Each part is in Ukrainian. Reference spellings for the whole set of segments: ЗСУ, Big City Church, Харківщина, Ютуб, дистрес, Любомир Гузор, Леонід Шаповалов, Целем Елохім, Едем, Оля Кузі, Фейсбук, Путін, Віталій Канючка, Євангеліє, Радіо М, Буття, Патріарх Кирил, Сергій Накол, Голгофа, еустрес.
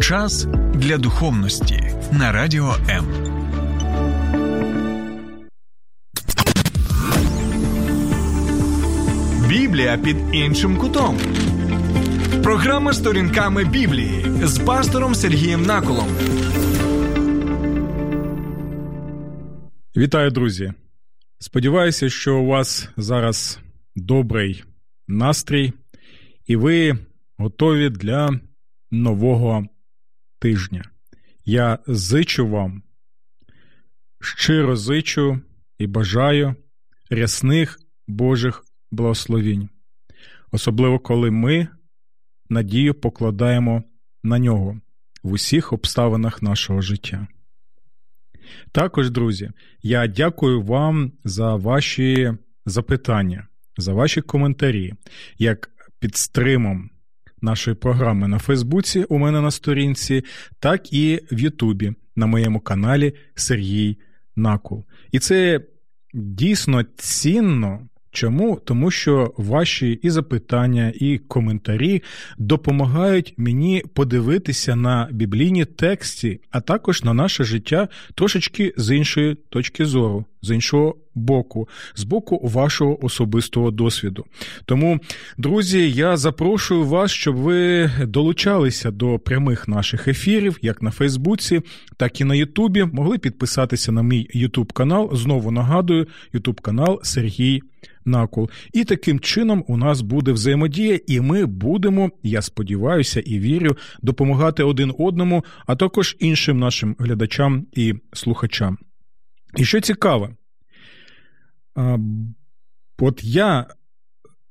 Час для духовності на Радіо М. Біблія під іншим кутом. Програма «Сторінками Біблії» з пастором Сергієм Наколом. Вітаю, друзі! Сподіваюся, що у вас зараз добрий настрій і ви готові для нового тижня. Я зичу вам, щиро зичу і бажаю рясних Божих благословінь. Особливо, коли ми надію покладаємо на Нього в усіх обставинах нашого життя. Також, друзі, я дякую вам за ваші запитання, за ваші коментарі. Як під стримом нашої програми на Фейсбуці у мене на сторінці, так і в Ютубі на моєму каналі Сергій Накол. І це дійсно цінно. Чому? Тому що ваші і запитання, і коментарі допомагають мені подивитися на біблійні тексти, а також на наше життя трошечки з іншої точки зору, з іншого боку, з боку вашого особистого досвіду. Тому, друзі, я запрошую вас, щоб ви долучалися до прямих наших ефірів, як на Фейсбуці, так і на Ютубі. Могли підписатися на мій Ютуб-канал, знову нагадую, Ютуб-канал Сергій Накол. І таким чином у нас буде взаємодія, і ми будемо, я сподіваюся і вірю, допомагати один одному, а також іншим нашим глядачам і слухачам. І що цікаво, от я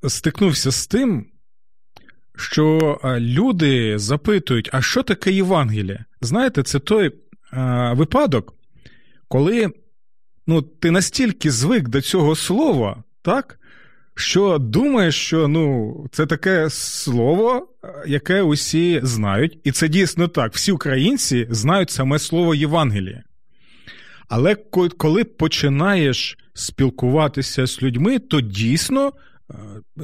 стикнувся з тим, що люди запитують, а що таке Євангеліє? Знаєте, це той випадок, коли ти настільки звик до цього слова, так, що думаєш, що це таке слово, яке усі знають, і це дійсно так, всі українці знають саме слово Євангеліє. Але коли починаєш спілкуватися з людьми, то дійсно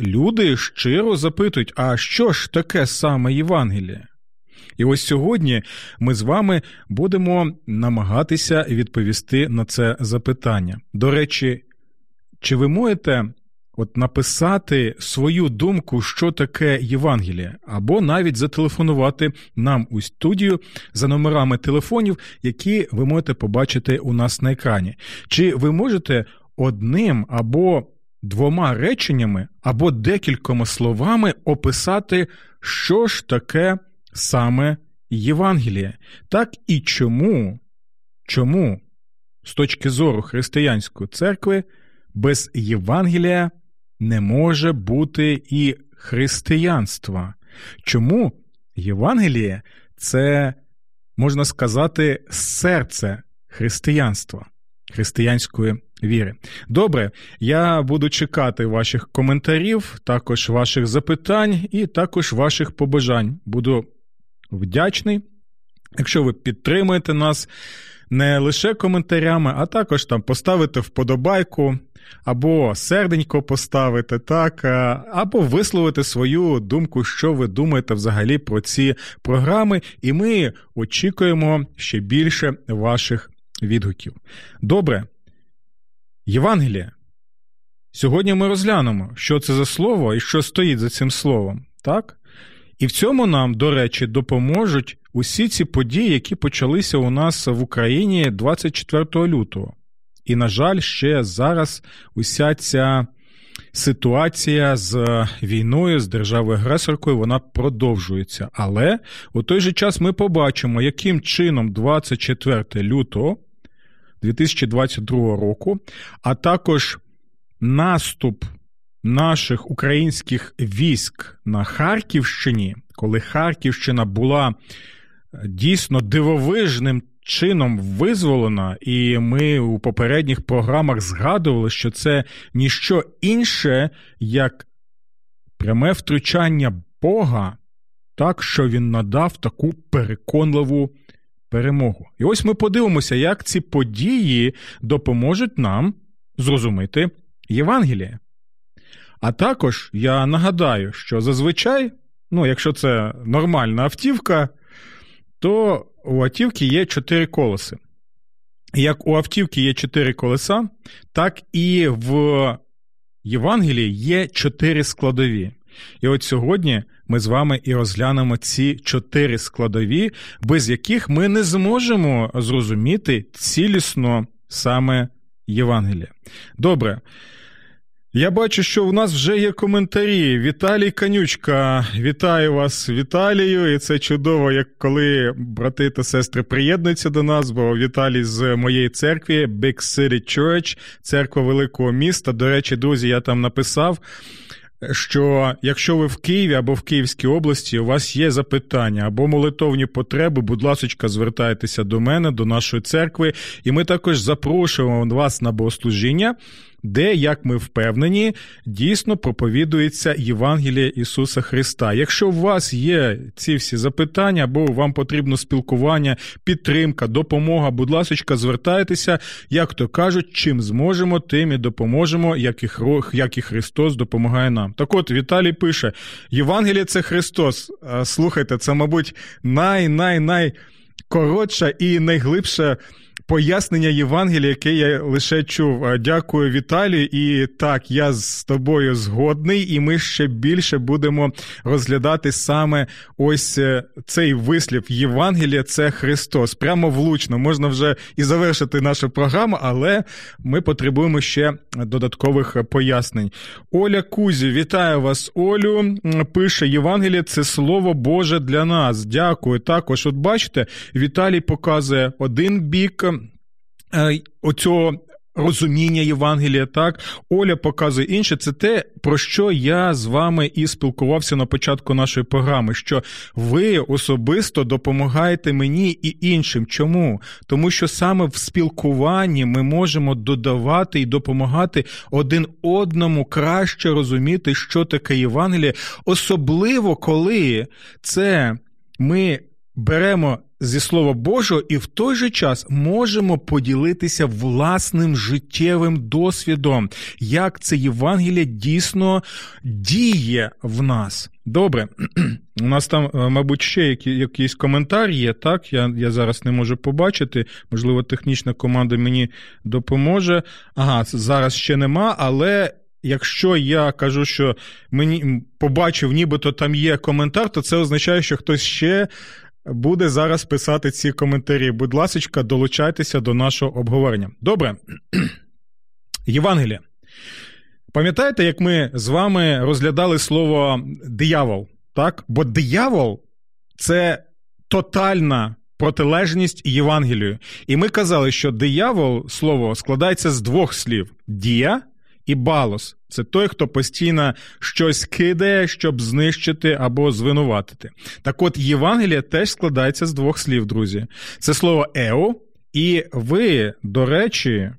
люди щиро запитують, а що ж таке саме Євангеліє? І ось сьогодні ми з вами будемо намагатися відповісти на це запитання. До речі, чи ви можете написати свою думку, що таке Євангеліє, або навіть зателефонувати нам у студію за номерами телефонів, які ви можете побачити у нас на екрані. Чи ви можете одним або двома реченнями, або декількома словами описати, що ж таке саме Євангеліє? Так і чому з точки зору християнської церкви без Євангелія не може бути і християнства. Чому Євангеліє – це, можна сказати, серце християнства, християнської віри. Добре, я буду чекати ваших коментарів, також ваших запитань і також ваших побажань. Буду вдячний, якщо ви підтримаєте нас не лише коментарями, а також там поставите вподобайку, або серденько поставите, так, або висловити свою думку, що ви думаєте взагалі про ці програми, і ми очікуємо ще більше ваших відгуків. Добре, Євангеліє. Сьогодні ми розглянемо, що це за слово і що стоїть за цим словом, так? І в цьому нам, до речі, допоможуть усі ці події, які почалися у нас в Україні 24 лютого. І, на жаль, ще зараз уся ця ситуація з війною, з державою-агресоркою, вона продовжується. Але у той же час ми побачимо, яким чином 24 лютого 2022 року, а також наступ наших українських військ на Харківщині, коли Харківщина була дійсно дивовижним чином визволена, і ми у попередніх програмах згадували, що це ніщо інше, як пряме втручання Бога, так, що він надав таку переконливу перемогу. І ось ми подивимося, як ці події допоможуть нам зрозуміти Євангеліє. А також я нагадаю, що зазвичай, якщо це нормальна автівка, то у автівки є 4 колеси. Як у автівки є 4 колеса, так і в Євангелії є 4 складові. І от сьогодні ми з вами і розглянемо ці 4 складові, без яких ми не зможемо зрозуміти цілісно саме Євангеліє. Добре. Я бачу, що у нас вже є коментарі. Віталій Канючка, вітаю вас, Віталію. І це чудово, як коли брати та сестри приєднуються до нас, бо Віталій з моєї церкви, Big City Church, церква великого міста. До речі, друзі, я там написав, що якщо ви в Києві або в Київській області, у вас є запитання або молитовні потреби, будь ласочка, звертайтеся до мене, до нашої церкви. І ми також запрошуємо вас на богослужіння, де, як ми впевнені, дійсно проповідується Євангеліє Ісуса Христа. Якщо у вас є ці всі запитання, або вам потрібно спілкування, підтримка, допомога, будь ласочка, звертайтеся, як то кажуть, чим зможемо, тим і допоможемо, як і Христос допомагає нам. Так от, Віталій пише, Євангеліє – це Христос. Слухайте, це, мабуть, най-най-най коротше і найглибше пояснення Євангелія, яке я лише чув. Дякую, Віталію. І так, я з тобою згодний, і ми ще більше будемо розглядати саме ось цей вислів «Євангеліє – це Христос». Прямо влучно. Можна вже і завершити нашу програму, але ми потребуємо ще додаткових пояснень. Оля Кузі, вітаю вас, Олю. Пише, «Євангеліє – це Слово Боже для нас». Дякую. Також, от бачите, Віталій показує один бік оцього розуміння Євангелія, так? Оля показує інше. Це те, про що я з вами і спілкувався на початку нашої програми, що ви особисто допомагаєте мені і іншим. Чому? Тому що саме в спілкуванні ми можемо додавати і допомагати один одному краще розуміти, що таке Євангеліє, особливо коли це ми беремо зі Слова Божого і в той же час можемо поділитися власним життєвим досвідом, як це Євангеліє дійсно діє в нас. Добре, у нас там, мабуть, ще якийсь коментар є, так? Я зараз не можу побачити, можливо, технічна команда мені допоможе. Ага, зараз ще нема, але... Якщо я кажу, що мені побачив, нібито там є коментар, то це означає, що хтось ще буде зараз писати ці коментарі. Будь ласочка, долучайтеся до нашого обговорення. Добре. Євангеліє. Пам'ятаєте, як ми з вами розглядали слово диявол, так? Бо диявол – це тотальна протилежність Євангелію. І ми казали, що диявол, слово, складається з двох слів: дія і балос. Це той, хто постійно щось кидає, щоб знищити або звинуватити. Так от, Євангеліє теж складається з двох слів, друзі. Це слово «ео», і ви, до речі,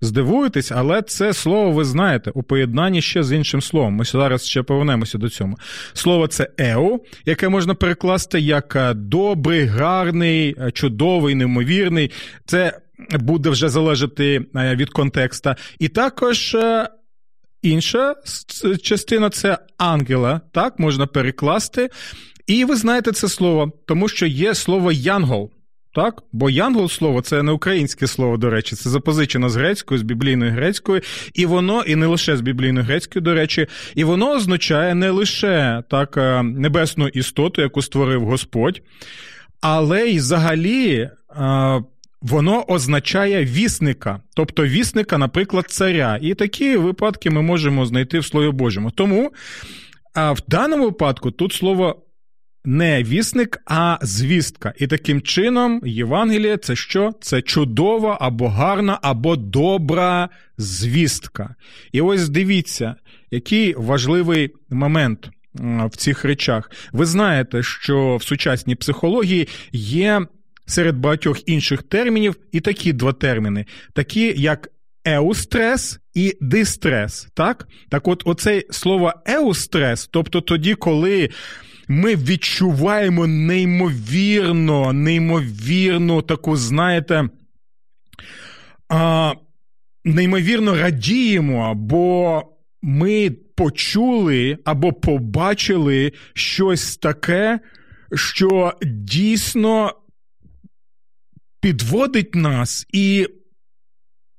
здивуєтесь, але це слово ви знаєте у поєднанні ще з іншим словом. Ми зараз ще повернемося до цього. Слово це «ео», яке можна перекласти як «добрий», «гарний», «чудовий», «неймовірний». Це буде вже залежати від контекста. І також інша частина – це ангела, так, можна перекласти. І ви знаєте це слово, тому що є слово янгол, так, бо янгол слово – це не українське слово, до речі, це запозичено з грецької, з біблійної грецької, і воно, і не лише з біблійної грецької, до речі, і воно означає не лише, так, небесну істоту, яку створив Господь, але й взагалі воно означає вісника, тобто вісника, наприклад, царя. І такі випадки ми можемо знайти в Слові Божому. Тому в даному випадку тут слово не вісник, а звістка. І таким чином Євангеліє – це що? Це чудова або гарна, або добра звістка. І ось дивіться, який важливий момент в цих речах. Ви знаєте, що в сучасній психології є серед багатьох інших термінів і такі два терміни, такі як еустрес і дистрес, так? Так от оце слово еустрес, тобто тоді, коли ми відчуваємо неймовірну таку, знаєте, неймовірно радіємо, бо ми почули або побачили щось таке, що дійсно підводить нас і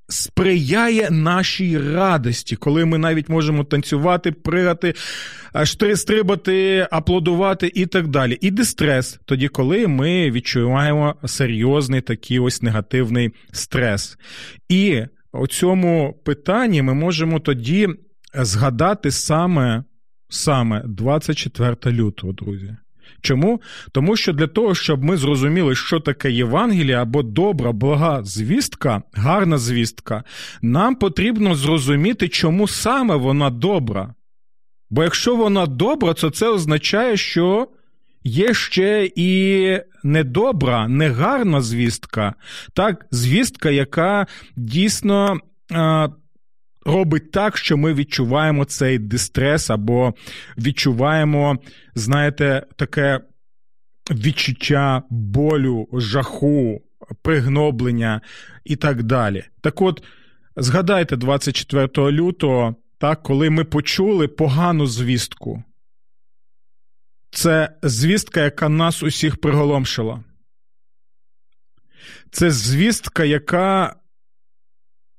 сприяє нашій радості, коли ми навіть можемо танцювати, пригати, стрибати, аплодувати і так далі. І дистрес, тоді коли ми відчуваємо серйозний такий ось негативний стрес. І у цьому питанні ми можемо тоді згадати саме 24 лютого, друзі. Чому? Тому що для того, щоб ми зрозуміли, що таке Євангеліє або добра, блага звістка, гарна звістка, нам потрібно зрозуміти, чому саме вона добра. Бо якщо вона добра, то це означає, що є ще і недобра, негарна звістка. Так, звістка, яка дійсно робить так, що ми відчуваємо цей дистрес або відчуваємо, знаєте, таке відчуття болю, жаху, пригноблення і так далі. Так от, згадайте 24 лютого, так, коли ми почули погану звістку. Це звістка, яка нас усіх приголомшила. Це звістка, яка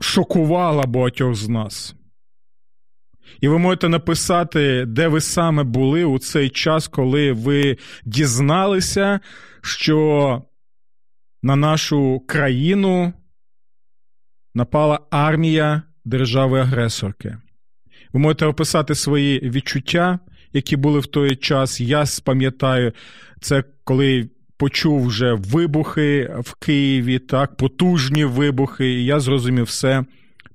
шокувала багатьох з нас. І ви можете написати, де ви саме були у цей час, коли ви дізналися, що на нашу країну напала армія держави-агресорки. Ви можете описати свої відчуття, які були в той час. Я спам'ятаю, це коли почув вже вибухи в Києві, так, потужні вибухи, і я зрозумів, все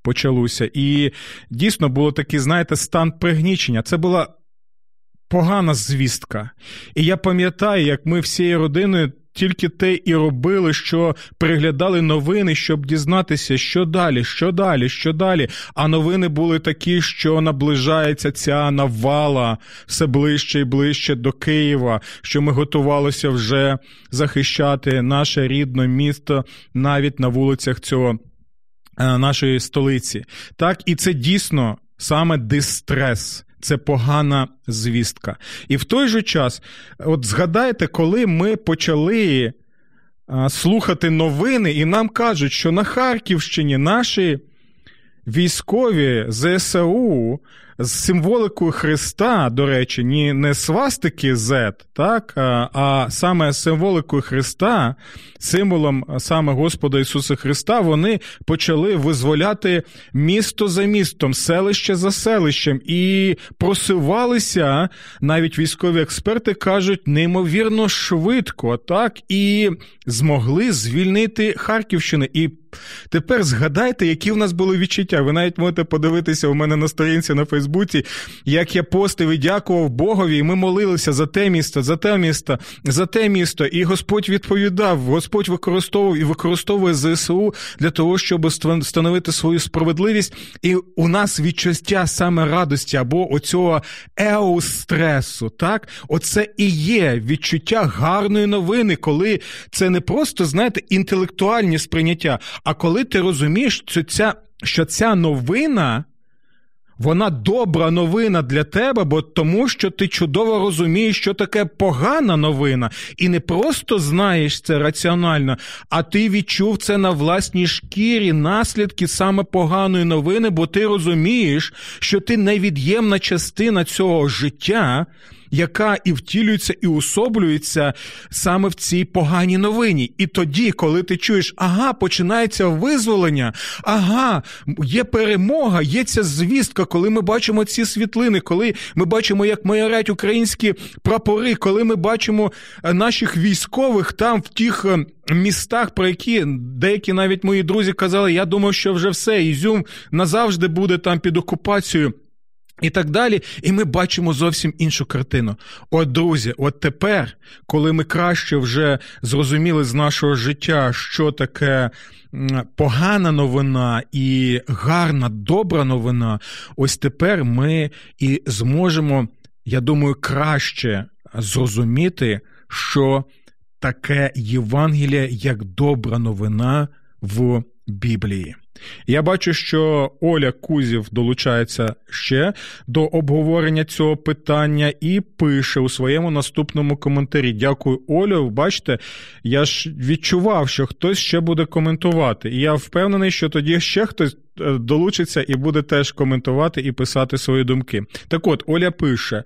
почалося. І дійсно було такий, знаєте, стан пригнічення. Це була погана звістка. І я пам'ятаю, як ми всією родиною тільки те і робили, що переглядали новини, щоб дізнатися, що далі. А новини були такі, що наближається ця навала все ближче і ближче до Києва, що ми готувалися вже захищати наше рідне місто навіть на вулицях цього нашої столиці. Так, і це дійсно саме дистрес. Це погана звістка. І в той же час, от згадайте, коли ми почали слухати новини, і нам кажуть, що на Харківщині наші військові ЗСУ з символикою Христа, до речі, не свастики Z, так, а саме символикою Христа, символом саме Господа Ісуса Христа, вони почали визволяти місто за містом, селище за селищем. І просувалися, навіть військові експерти кажуть, неймовірно швидко, так, і змогли звільнити Харківщину. І тепер згадайте, які в нас були відчуття. Ви навіть можете подивитися у мене на сторінці на Фейсбуці, як я постив і дякував Богові, і ми молилися за те місто, за те місто, і Господь відповідав, Господь використовував і використовує ЗСУ для того, щоб встановити свою справедливість, і у нас відчуття саме радості, або оцього еустресу, так? Оце і є відчуття гарної новини, коли це не просто, знаєте, інтелектуальні сприйняття, а коли ти розумієш, що ця новина, вона добра новина для тебе, бо тому, що ти чудово розумієш, що таке погана новина. І не просто знаєш це раціонально, а ти відчув це на власній шкірі, наслідки саме поганої новини, бо ти розумієш, що ти невід'ємна частина цього життя, яка і втілюється, і усоблюється саме в цій поганій новині. І тоді, коли ти чуєш, ага, починається визволення, ага, є перемога, є ця звістка, коли ми бачимо ці світлини, коли ми бачимо, як майорять українські прапори, коли ми бачимо наших військових там в тих містах, про які деякі навіть мої друзі казали, я думав, що вже все, Ізюм назавжди буде там під окупацією, і так далі, і ми бачимо зовсім іншу картину. От, друзі, от тепер, коли ми краще вже зрозуміли з нашого життя, що таке погана новина і гарна, добра новина, ось тепер ми і зможемо, я думаю, краще зрозуміти, що таке Євангеліє як добра новина в Біблії. Я бачу, що Оля Кузів долучається ще до обговорення цього питання і пише у своєму наступному коментарі. Дякую, Олю. Бачите, я ж відчував, що хтось ще буде коментувати. І я впевнений, що тоді ще хтось долучиться і буде теж коментувати і писати свої думки. Так от, Оля пише: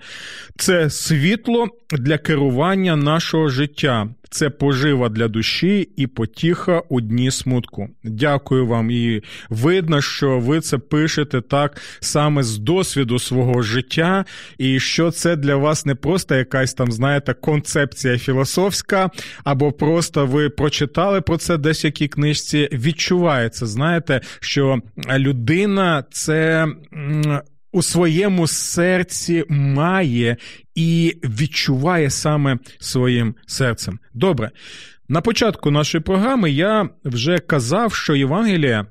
«Це світло для керування нашого життя. Це пожива для душі і потіха у дні смутку». Дякую вам. І видно, що ви це пишете так саме з досвіду свого життя, і що це для вас не просто якась там, знаєте, концепція філософська, або просто ви прочитали про це десь в якій книжці, відчувається, знаєте, що людина це у своєму серці має і відчуває саме своїм серцем. Добре. На початку нашої програми я вже казав, що Євангеліє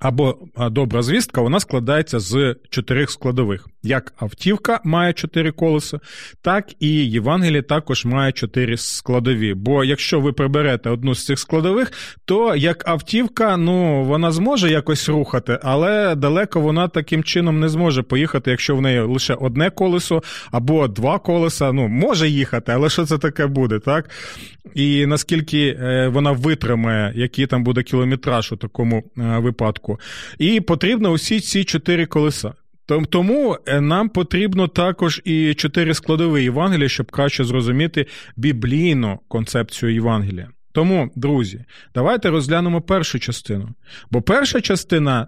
або добра звістка, вона складається з 4 складових. Як автівка має 4 колеса, так і Євангеліє також має 4 складові. Бо якщо ви приберете одну з цих складових, то як автівка, вона зможе якось рухати, але далеко вона таким чином не зможе поїхати, якщо в неї лише одне колесо або 2 колеса. Може їхати, але що це таке буде, так? І наскільки вона витримає, який там буде кілометраж у такому випадку. І потрібно усі ці 4 колеса. Тому нам потрібно також і 4 складові Євангелія, щоб краще зрозуміти біблійну концепцію Євангелія. Тому, друзі, давайте розглянемо першу частину. Бо перша частина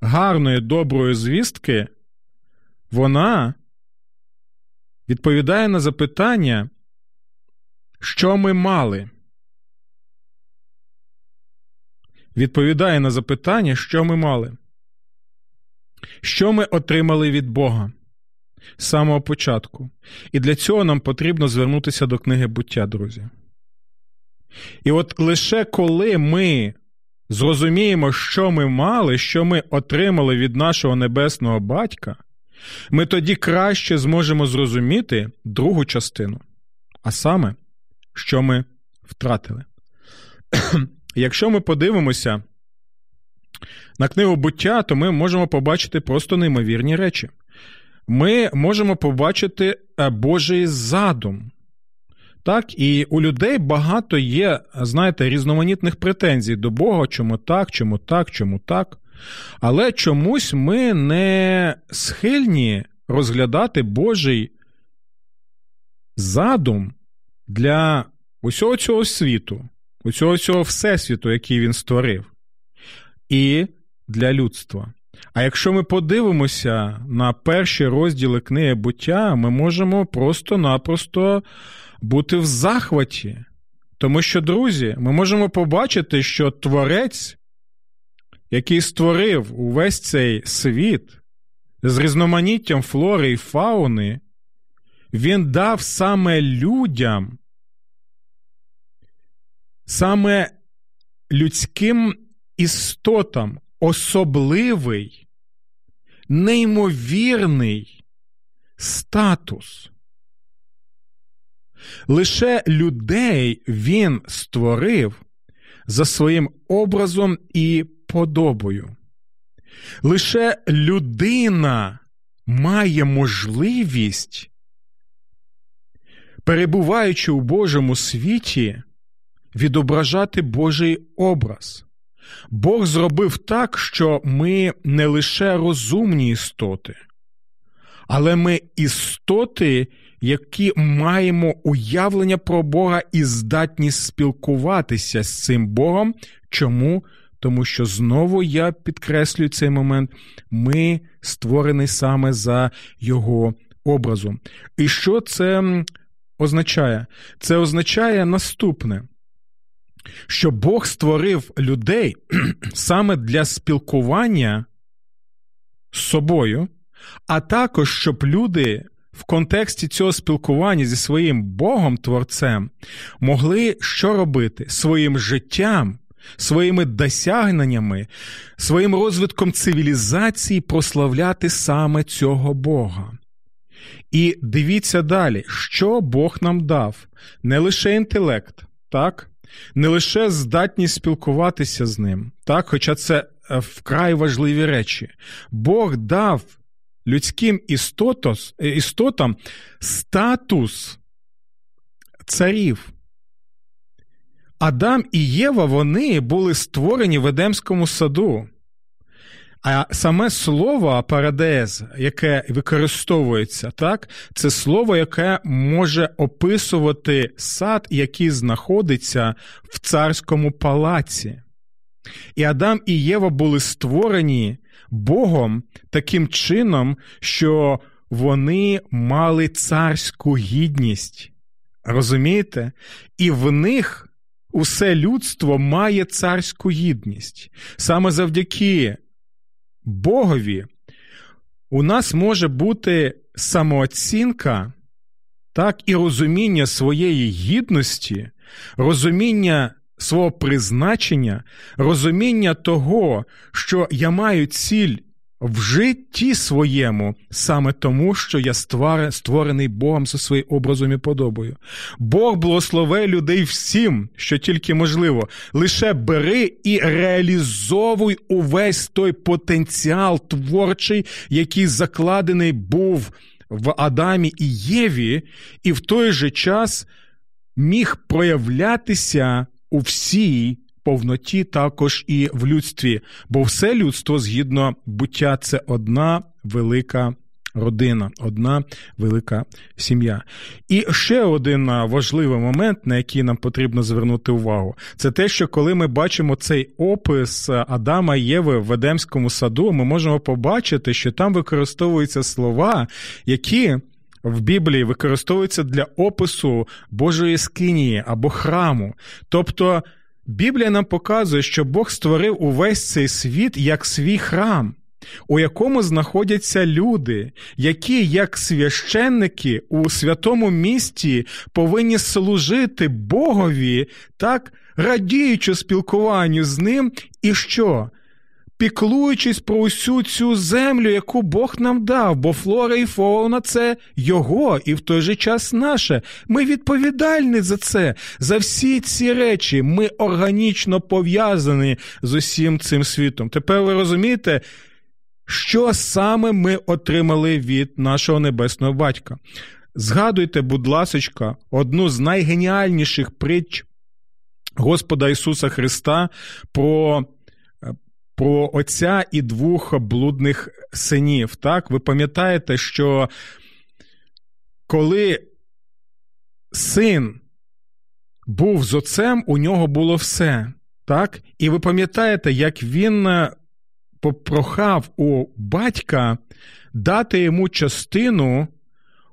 гарної, доброї звістки, вона відповідає на запитання, що ми мали. Відповідає на запитання, що ми мали. Що ми отримали від Бога з самого початку? І для цього нам потрібно звернутися до книги «Буття», друзі. І от лише коли ми зрозуміємо, що ми мали, що ми отримали від нашого небесного батька, ми тоді краще зможемо зрозуміти другу частину, а саме, що ми втратили. Якщо ми подивимося на книгу «Буття», то ми можемо побачити просто неймовірні речі. Ми можемо побачити Божий задум. Так, і у людей багато є, знаєте, різноманітних претензій до Бога, чому так, чому так, чому так. Але чомусь ми не схильні розглядати Божий задум для усього цього світу, усього цього всесвіту, який він створив. І для людства. А якщо ми подивимося на перші розділи книги «Буття», ми можемо просто-напросто бути в захваті. Тому що, друзі, ми можемо побачити, що Творець, який створив увесь цей світ з різноманіттям флори і фауни, він дав саме людям, саме людським істотам особливий, неймовірний статус. Лише людей він створив за своїм образом і подобою. Лише людина має можливість, перебуваючи у Божому світі, відображати Божий образ. Бог зробив так, що ми не лише розумні істоти, але ми істоти, які маємо уявлення про Бога і здатність спілкуватися з цим Богом. Чому? Тому що, знову я підкреслюю цей момент, ми створені саме за Його образом. І що це означає? Це означає наступне. Що Бог створив людей саме для спілкування з собою, а також, щоб люди в контексті цього спілкування зі своїм Богом-творцем могли що робити? Своїм життям, своїми досягненнями, своїм розвитком цивілізації прославляти саме цього Бога. І дивіться далі, що Бог нам дав? Не лише інтелект, так? Не лише здатність спілкуватися з ним, так? Хоча це вкрай важливі речі. Бог дав людським істотам статус царів. Адам і Єва, вони були створені в Едемському саду. А саме слово «парадез», яке використовується, так, це слово, яке може описувати сад, який знаходиться в царському палаці. І Адам і Єва були створені Богом таким чином, що вони мали царську гідність. Розумієте? І в них усе людство має царську гідність. Саме завдяки Богові у нас може бути самооцінка, так, і розуміння своєї гідності, розуміння свого призначення, розуміння того, що я маю ціль в житті своєму саме тому, що я створений Богом за своїм образом і подобою. Бог благослове людей всім, що тільки можливо. Лише бери і реалізовуй увесь той потенціал творчий, який закладений був в Адамі і Єві, і в той же час міг проявлятися у всій повноті також і в людстві. Бо все людство, згідно буття, це одна велика родина, одна велика сім'я. І ще один важливий момент, на який нам потрібно звернути увагу, це те, що коли ми бачимо цей опис Адама і Єви в Едемському саду, ми можемо побачити, що там використовуються слова, які в Біблії використовуються для опису Божої скинії або храму. Тобто Біблія нам показує, що Бог створив увесь цей світ як свій храм, у якому знаходяться люди, які, як священники у святому місті, повинні служити Богові, так, радіючи спілкуванню з Ним, і що? Піклуючись про усю цю землю, яку Бог нам дав, бо флора і фауна – це Його, і в той же час наше. Ми відповідальні за це, за всі ці речі. Ми органічно пов'язані з усім цим світом. Тепер ви розумієте, що саме ми отримали від нашого Небесного Батька. Згадуйте, будь ласочка, одну з найгеніальніших притч Господа Ісуса Христа про отця і двох блудних синів. Так? Ви пам'ятаєте, що коли син був з отцем, у нього було все. Так? І ви пам'ятаєте, як він попрохав у батька дати йому частину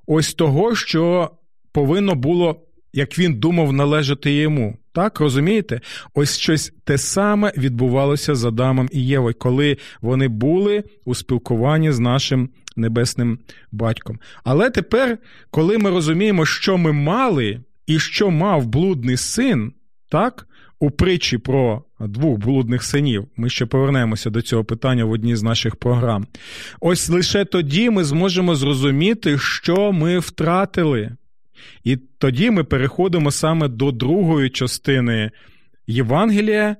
ось того, що повинно було, як він думав, належати йому. Так, розумієте? Ось щось те саме відбувалося з Адамом і Євою, коли вони були у спілкуванні з нашим Небесним Батьком. Але тепер, коли ми розуміємо, що ми мали і що мав блудний син, так, у притчі про двох блудних синів, ми ще повернемося до цього питання в одній з наших програм, ось лише тоді ми зможемо зрозуміти, що ми втратили. І тоді ми переходимо саме до другої частини Євангелія,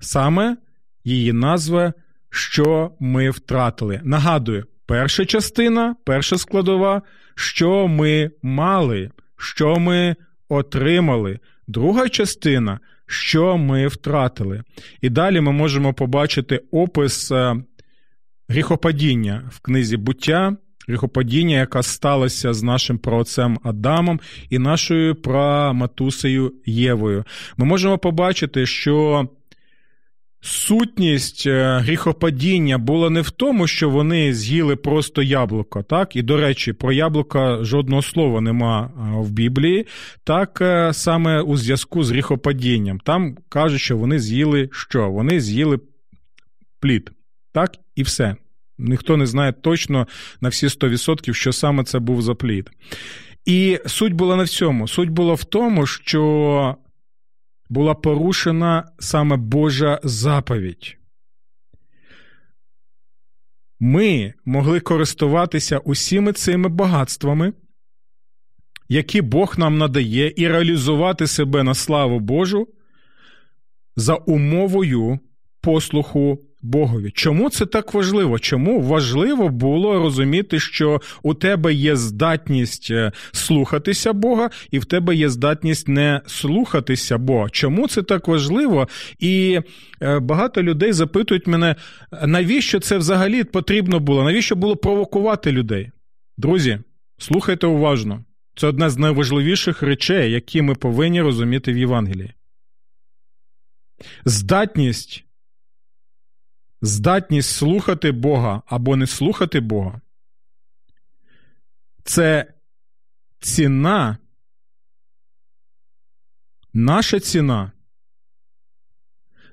саме її назва «Що ми втратили». Нагадую, перша частина, перша складова «Що ми мали», «Що ми отримали». Друга частина «Що ми втратили». І далі ми можемо побачити опис гріхопадіння в книзі «Буття», гріхопадіння, яке сталося з нашим праотцем Адамом і нашою праматусею Євою. Ми можемо побачити, що сутність гріхопадіння була не в тому, що вони з'їли просто яблуко, так? І, до речі, про яблука жодного слова нема в Біблії, так саме у зв'язку з гріхопадінням. Там кажуть, що вони з'їли що? Вони з'їли плід, так? І все. Ніхто не знає точно на всі 100%, що саме це був за плід. І суть була не в цьому. Суть була в тому, що була порушена саме Божа заповідь. Ми могли користуватися усіми цими багатствами, які Бог нам надає, і реалізувати себе на славу Божу за умовою послуху Богові. Чому це так важливо? Чому важливо було розуміти, що у тебе є здатність слухатися Бога, і в тебе є здатність не слухатися Бога? Чому це так важливо? І багато людей запитують мене, навіщо це взагалі потрібно було? Навіщо було провокувати людей? Друзі, слухайте уважно. Це одна з найважливіших речей, які ми повинні розуміти в Євангелії. Здатність слухати Бога або не слухати Бога – це ціна, наша ціна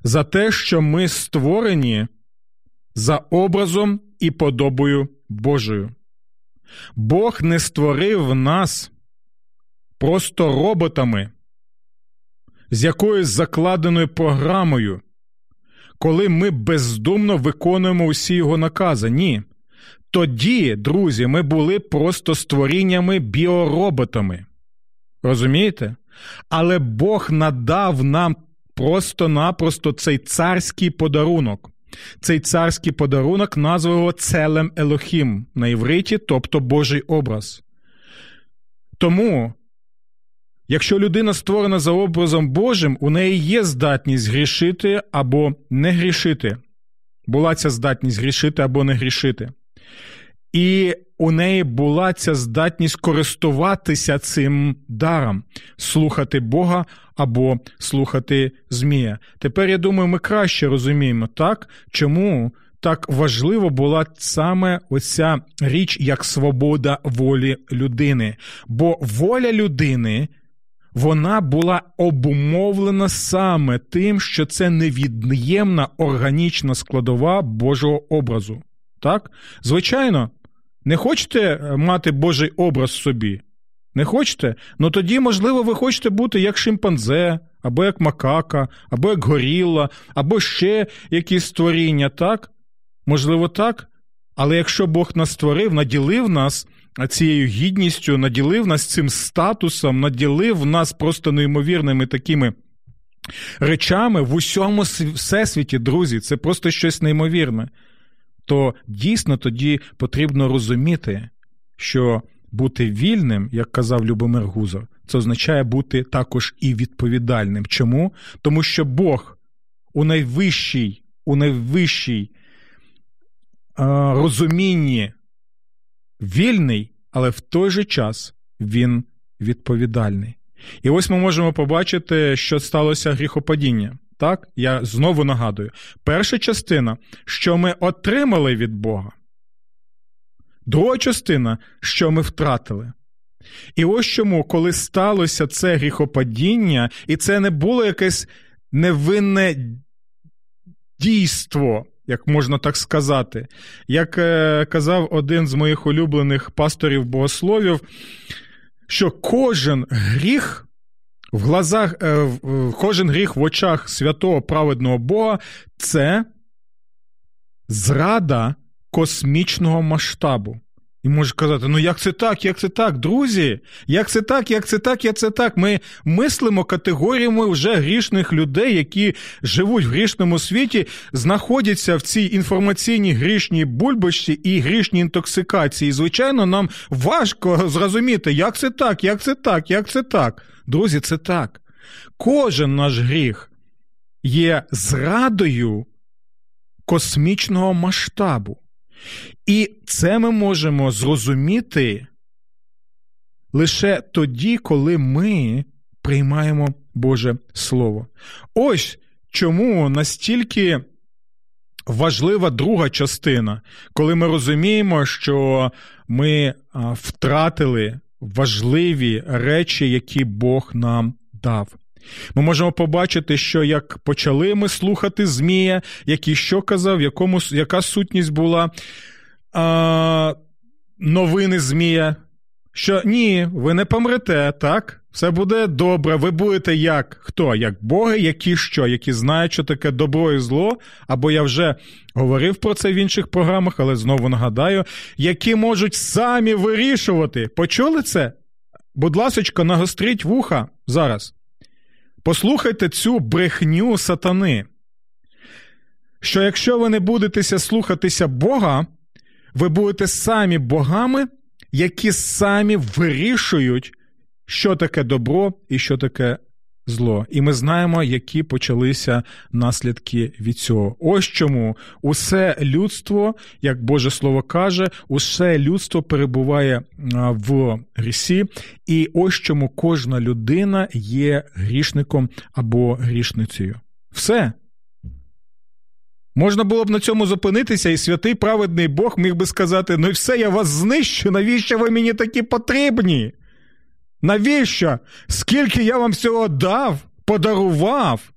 за те, що ми створені за образом і подобою Божою. Бог не створив нас просто роботами, з якоюсь закладеною програмою, коли ми бездумно виконуємо усі його накази. Ні. Тоді, друзі, ми були просто створіннями біороботами. Розумієте? Але Бог надав нам просто-напросто цей царський подарунок. Цей царський подарунок назвали Целем Елохім на євриті, тобто Божий образ. Тому, якщо людина створена за образом Божим, у неї є здатність грішити або не грішити. Була ця здатність грішити або не грішити. І у неї була ця здатність користуватися цим даром. Слухати Бога або слухати змія. Тепер, я думаю, ми краще розуміємо, так, чому так важливо була саме оця річ, як свобода волі людини. Бо воля людини, вона була обумовлена саме тим, що це невід'ємна органічна складова Божого образу. Так? Звичайно, не хочете мати Божий образ в собі? Не хочете? Ну тоді, можливо, ви хочете бути як шимпанзе, або як макака, або як горіла, або ще якісь створіння, так? Можливо, так? Але якщо Бог нас створив, наділив нас цією гідністю, наділив нас цим статусом, наділив нас просто неймовірними такими речами в усьому всесвіті, друзі, це просто щось неймовірне, то дійсно тоді потрібно розуміти, що бути вільним, як казав Любомир Гузор, це означає бути також і відповідальним. Чому? Тому що Бог у найвищій розумінні вільний, але в той же час він відповідальний. І ось ми можемо побачити, що сталося гріхопадіння. Так? Я знову нагадую. Перша частина, що ми отримали від Бога. Друга частина, що ми втратили. І ось чому, коли сталося це гріхопадіння, і це не було якесь невинне дійство, як можна так сказати. Як казав один з моїх улюблених пасторів-богословів, що кожен гріх в очах святого праведного Бога – це зрада космічного масштабу. І можеш казати, ну як це так, друзі? Як це так? Ми мислимо категоріями вже грішних людей, які живуть в грішному світі, знаходяться в цій інформаційній грішній бульбашці і грішній інтоксикації. І, звичайно, нам важко зрозуміти, як це так. Друзі, це так. Кожен наш гріх є зрадою космічного масштабу. І це ми можемо зрозуміти лише тоді, коли ми приймаємо Боже Слово. Ось чому настільки важлива друга частина, коли ми розуміємо, що ми втратили важливі речі, які Бог нам дав. Ми можемо побачити, що як почали ми слухати змія, який що казав, яка сутність була новини змія, що ні, ви не помрете, так? Все буде добре, ви будете як хто? Як боги, які знають, що таке добро і зло, або я вже говорив про це в інших програмах, але знову нагадаю, які можуть самі вирішувати. Почули це? Будь ласочка, нагостріть вуха зараз. Послухайте цю брехню сатани, що якщо ви не будете слухатися Бога, ви будете самі богами, які самі вирішують, що таке добро і що таке зло. І ми знаємо, які почалися наслідки від цього. Ось чому усе людство, як Боже Слово каже, усе людство перебуває в грісі. І ось чому кожна людина є грішником або грішницею. Все. Можна було б на цьому зупинитися, і святий праведний Бог міг би сказати: ну і все, я вас знищу, навіщо ви мені такі потрібні? Навіщо? Скільки я вам всього дав, подарував?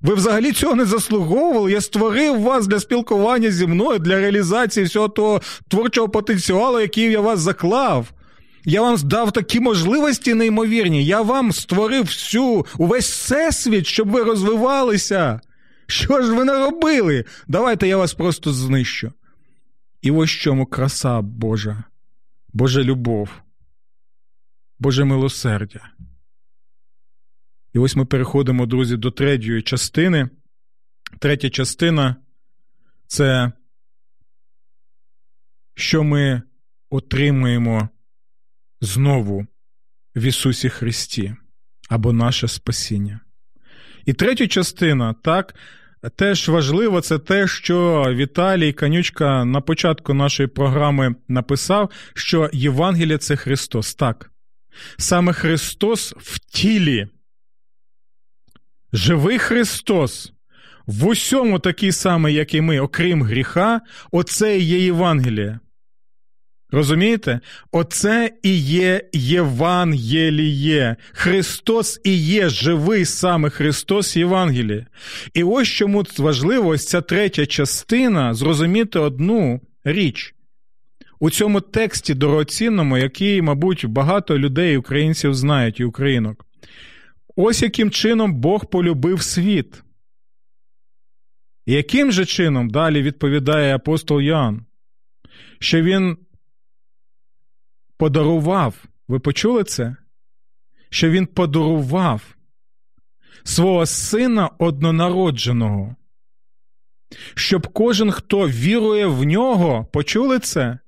Ви взагалі цього не заслуговували? Я створив вас для спілкування зі мною, для реалізації всього того творчого потенціалу, який я вас заклав. Я вам дав такі можливості неймовірні. Я вам створив увесь всесвіт, щоб ви розвивалися. Що ж ви наробили? Давайте я вас просто знищу. І ось чому краса Божа, Божа любов, Боже милосердя. І ось ми переходимо, друзі, до третьої частини. Третя частина – це що ми отримуємо знову в Ісусі Христі, або наше спасіння. І третя частина, так, теж важливо, це те, що Віталій Канючка на початку нашої програми написав, що Євангеліє – це Христос, так. Саме Христос в тілі. Живий Христос. В усьому такий самий, як і ми, окрім гріха, оце і є Євангеліє. Розумієте? Оце і є Євангеліє. Христос і є живий саме Христос Євангеліє. І ось чому важливо ось ця третя частина зрозуміти одну річ. У цьому тексті дорогоцінному, який, мабуть, багато людей, українців знають і українок. Ось яким чином Бог полюбив світ. І яким же чином, далі відповідає апостол Іоанн, що він подарував, ви почули це? Що він подарував свого сина однонародженого, щоб кожен, хто вірує в нього, почули це?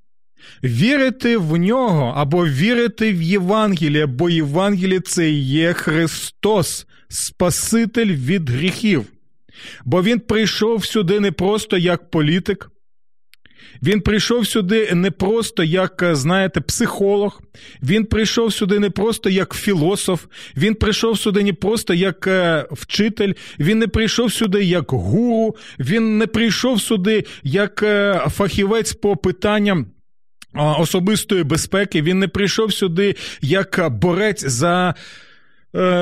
Вірити в нього або вірити в Євангеліє, бо Євангеліє – це є Христос, Спаситель від гріхів. Бо він прийшов сюди не просто як політик, він прийшов сюди не просто як, знаєте, психолог, він прийшов сюди не просто як філософ, він прийшов сюди не просто як вчитель, він не прийшов сюди як гуру, він не прийшов сюди як фахівець по питанням особистої безпеки, він не прийшов сюди як борець за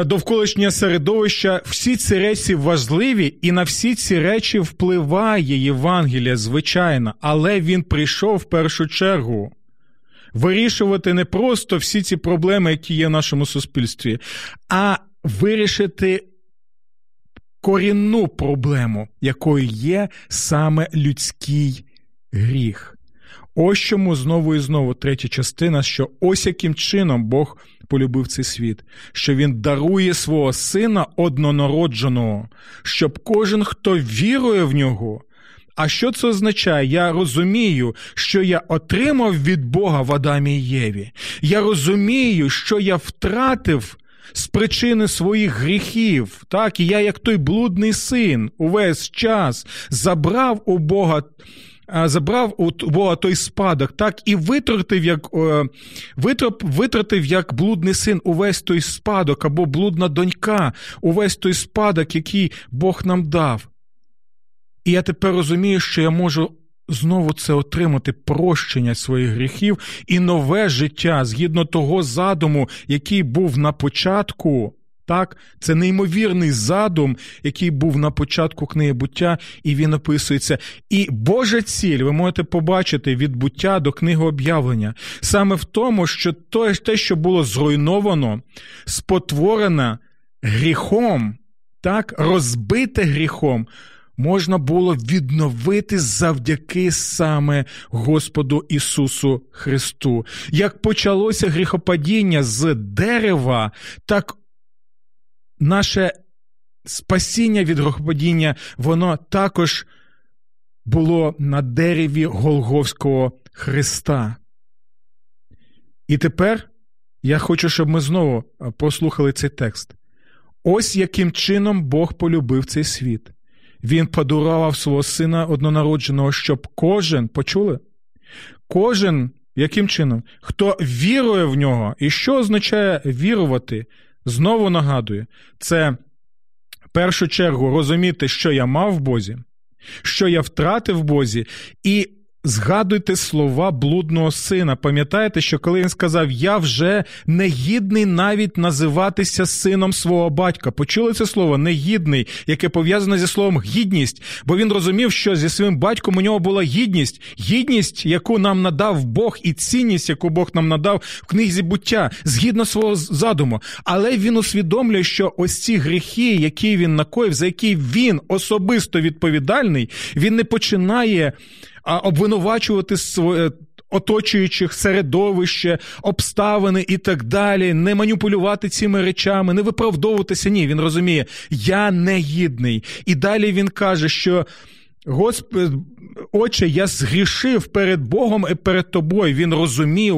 довколишнє середовище. Всі ці речі важливі, і на всі ці речі впливає Євангеліє, звичайно, але він прийшов в першу чергу вирішувати не просто всі ці проблеми, які є в нашому суспільстві, а вирішити корінну проблему, якою є саме людський гріх. Ось чому знову і знову третя частина, що ось яким чином Бог полюбив цей світ, що він дарує свого сина однонародженого, щоб кожен, хто вірує в нього. А що це означає? Я розумію, що я отримав від Бога в Адамі і Єві. Я розумію, що я втратив з причини своїх гріхів, так? І я, як той блудний син, увесь час забрав у Бога той спадок, так, і витратив як блудний син увесь той спадок, або блудна донька, увесь той спадок, який Бог нам дав. І я тепер розумію, що я можу знову це отримати, прощення своїх гріхів і нове життя, згідно того задуму, який був на початку. Так, це неймовірний задум, який був на початку книги «Буття», і він описується. І Божа ціль, ви можете побачити, від «Буття» до книги «Об'явлення», саме в тому, що те, що було зруйновано, спотворено гріхом, так, розбите гріхом, можна було відновити завдяки саме Господу Ісусу Христу. Як почалося гріхопадіння з дерева, так наше спасіння від гріхопадіння, воно також було на дереві Голгофського Христа. І тепер я хочу, щоб ми знову послухали цей текст. Ось яким чином Бог полюбив цей світ. Він подарував свого Сина однонародженого, щоб кожен, почули? Кожен, яким чином? Хто вірує в нього. І що означає вірувати? Знову нагадую, це в першу чергу розуміти, що я мав в Бозі, що я втратив в Бозі, і згадуйте слова блудного сина. Пам'ятаєте, що коли він сказав, я вже негідний навіть називатися сином свого батька. Почули це слово «негідний», яке пов'язане зі словом «гідність», бо він розумів, що зі своїм батьком у нього була гідність. Гідність, яку нам надав Бог, і цінність, яку Бог нам надав в книзі «Буття», згідно свого задуму. Але він усвідомлює, що ось ці гріхи, які він накоїв, за які він особисто відповідальний, він не починає обвинувачувати своє оточуючих середовище, обставини і так далі, не маніпулювати цими речами, не виправдовуватися. Ні, він розуміє, я негідний. І далі він каже, що Отче, я згрішив перед Богом і перед тобою. Він розуміє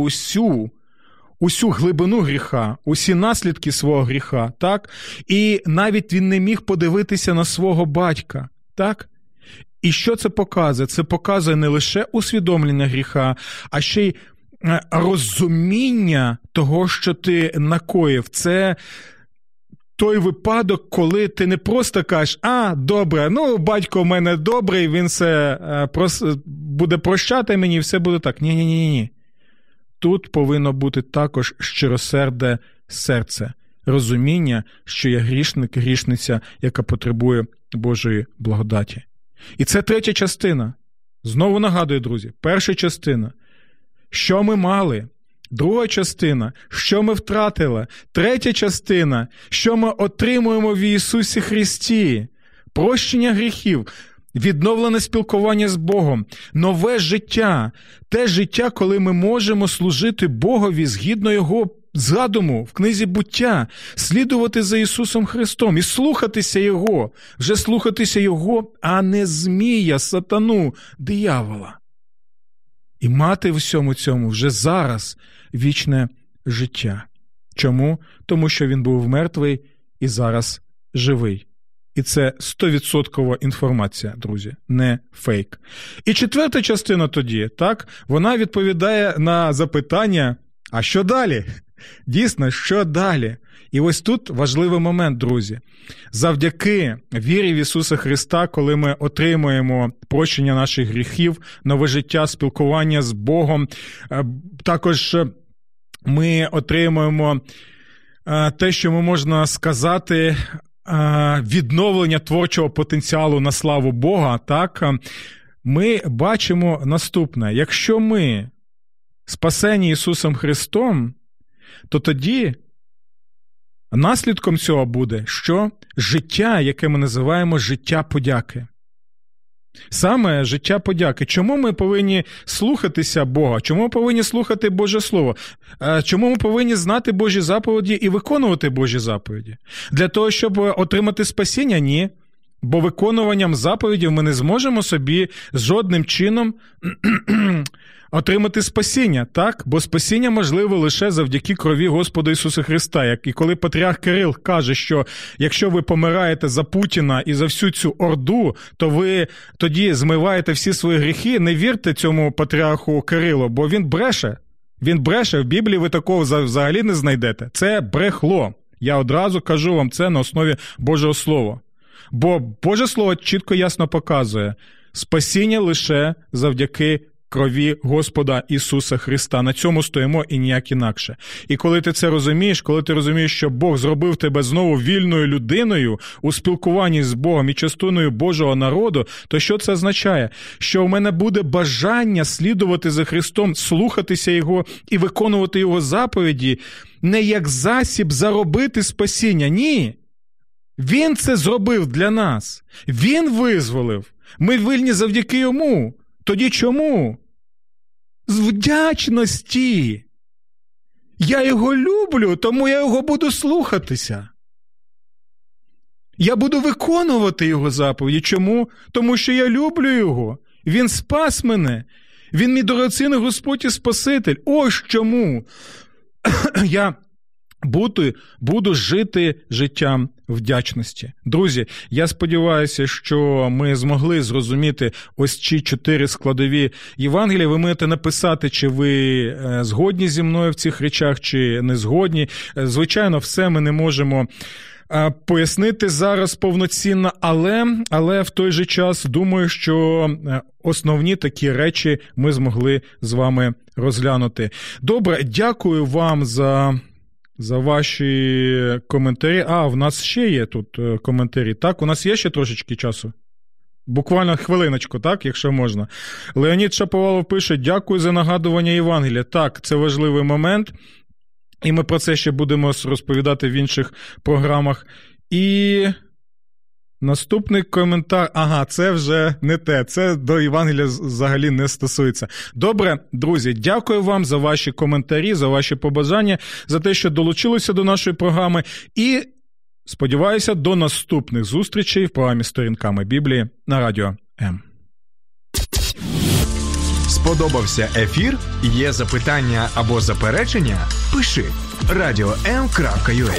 усю глибину гріха, усі наслідки свого гріха, так? І навіть він не міг подивитися на свого батька, так? І що це показує? Це показує не лише усвідомлення гріха, а ще й розуміння того, що ти накоїв. Це той випадок, коли ти не просто кажеш, добре, батько в мене добрий, він все буде прощати мені, і все буде так. Ні. Тут повинно бути також щиросерде серце. Розуміння, що я грішник, грішниця, яка потребує Божої благодаті. І це третя частина. Знову нагадую, друзі, перша частина. Що ми мали? Друга частина. Що ми втратили? Третя частина. Що ми отримуємо в Ісусі Христі? Прощення гріхів, відновлене спілкування з Богом, нове життя. Те життя, коли ми можемо служити Богові згідно Його задуму в книзі «Буття», слідувати за Ісусом Христом і слухатися Його, вже слухатися Його, а не змія, сатану, диявола. І мати в всьому цьому вже зараз вічне життя. Чому? Тому що він був мертвий і зараз живий. І це 100% інформація, друзі, не фейк. І четверта частина тоді, так, вона відповідає на запитання, а що далі? Дійсно, що далі? І ось тут важливий момент, друзі. Завдяки вірі в Ісуса Христа, коли ми отримуємо прощення наших гріхів, нове життя, спілкування з Богом, також ми отримуємо те, що ми можна сказати, відновлення творчого потенціалу на славу Бога, так? Ми бачимо наступне. Якщо ми спасені Ісусом Христом, то тоді наслідком цього буде, що життя, яке ми називаємо життя подяки. Саме життя подяки. Чому ми повинні слухатися Бога? Чому ми повинні слухати Боже Слово? Чому ми повинні знати Божі заповіді і виконувати Божі заповіді? Для того, щоб отримати спасіння? Ні. Бо виконуванням заповідів ми не зможемо собі жодним чином отримати спасіння, так? Бо спасіння можливе лише завдяки крові Господа Ісуса Христа. І коли Патріарх Кирил каже, що якщо ви помираєте за Путіна і за всю цю орду, то ви тоді змиваєте всі свої гріхи, не вірте цьому Патріарху Кирилу, бо він бреше. Він бреше, в Біблії ви такого взагалі не знайдете. Це брехло. Я одразу кажу вам це на основі Божого Слова. Бо Боже Слово чітко ясно показує спасіння лише завдяки крові Господа Ісуса Христа. На цьому стоїмо і ніяк інакше. І коли ти це розумієш, коли ти розумієш, що Бог зробив тебе знову вільною людиною у спілкуванні з Богом і частиною Божого народу, то що це означає? Що в мене буде бажання слідувати за Христом, слухатися Його і виконувати Його заповіді не як засіб заробити спасіння. Ні! Він це зробив для нас. Він визволив. Ми вільні завдяки йому. Тоді чому? З вдячності. Я його люблю, тому я його буду слухатися. Я буду виконувати його заповіді. Чому? Тому що я люблю його. Він спас мене. Він мій дорогоцінний Господь і Спаситель. Ось чому я буду жити життям вдячності. Друзі, я сподіваюся, що ми змогли зрозуміти ось ці 4 складові Євангелія. Ви можете написати, чи ви згодні зі мною в цих речах, чи не згодні. Звичайно, все ми не можемо пояснити зараз повноцінно, але в той же час думаю, що основні такі речі ми змогли з вами розглянути. Добре, дякую вам за ваші коментарі. А, в нас ще є тут коментарі. Так, у нас є ще трошечки часу? Буквально хвилиночку, так, якщо можна. Леонід Шаповалов пише: дякую за нагадування Євангелія. Так, це важливий момент. І ми про це ще будемо розповідати в інших програмах. І наступний коментар. Ага, це вже не те. Це до Євангелія взагалі не стосується. Добре, друзі, дякую вам за ваші коментарі, за ваші побажання, за те, що долучилися до нашої програми. І сподіваюся, до наступних зустрічей в програмі «Сторінками Біблії» на Радіо М. Сподобався ефір? Є запитання або заперечення? Пиши radio.m.ua.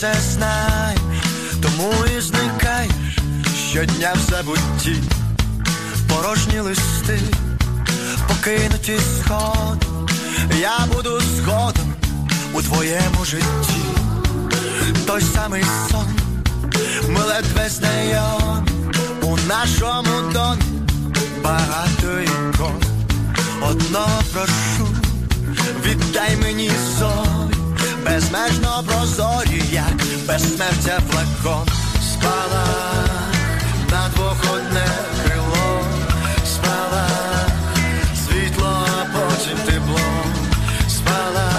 Це знай, тому і зникаєш щодня в забутті. Порожні листи, покинуті сходи. Я буду згодом у твоєму житті. Той самий сон, ми ледве знайомі. У нашому домі багато ікон. Одного прошу, віддай мені зорі, безмежно прозорі, як безсмертя флакон. Спала на двох одне крило, спала світло, а потім тепло, спала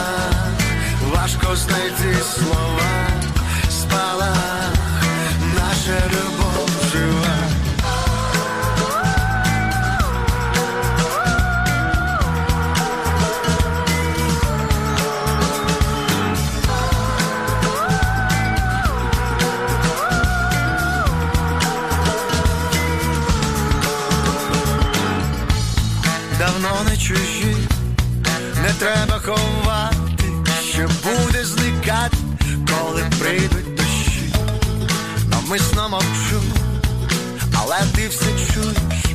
важко знайти слова, спала наша любов жива. Чужі, не треба ховати, що буде зникати, коли прийдуть дощі. Навмисно мовчу, але ти все чуєш,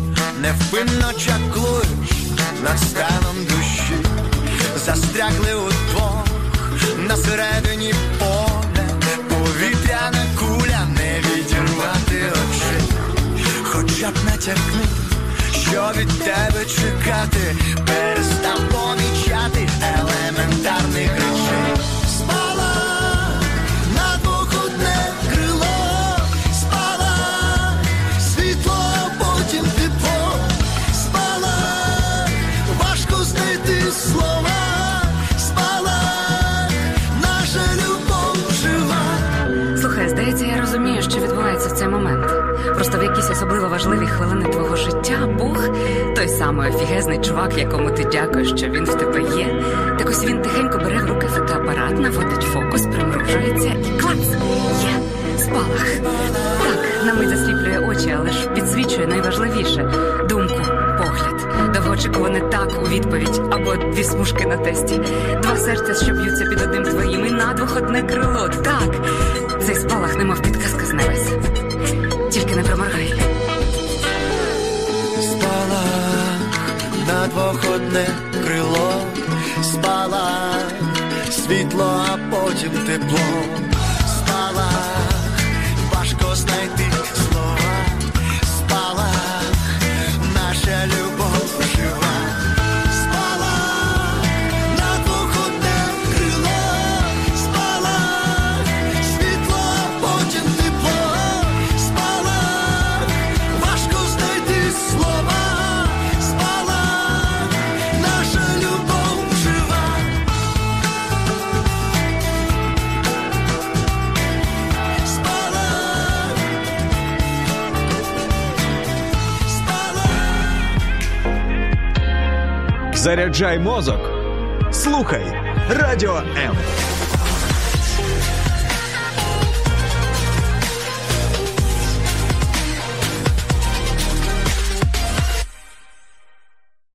невпинно чаклуєш над станом душі. Застрягли удвох на середині поля, повітряна куля, не відірвати очі, хоча б натякни, що від тебе чекати, перестав помічати елементарних речей. Спала на двох одне крило, спала світло, потім тепло, спала важко знайти слова, спала наша любов жива. Слухай, здається, я розумію, що відбувається в цей момент. Просто в якісь особливо важливі хвилини твого життя Бог, той самий офігезний чувак, якому ти дякуєш, що він в тебе є, так ось він тихенько бере в руки фотоапарат, наводить фокус, примружується і клац! Є спалах. Так, на мить засліплює очі, але ж підсвічує найважливіше – думку, погляд. Довгоочікуване так у відповідь, або дві смужки на тесті. Два серця, що б'ються під одним твоїм, і надвох одне крило. Так, цей спалах немов підказка з небес. Тільки не промагай. Спалах на двох одне крило, спалах світло, а потім тепло, спалах важко знайти слова, спалах наша любов жива. Слова спала, наша любов жива. Заряджай мозок. Слухай Радіо М.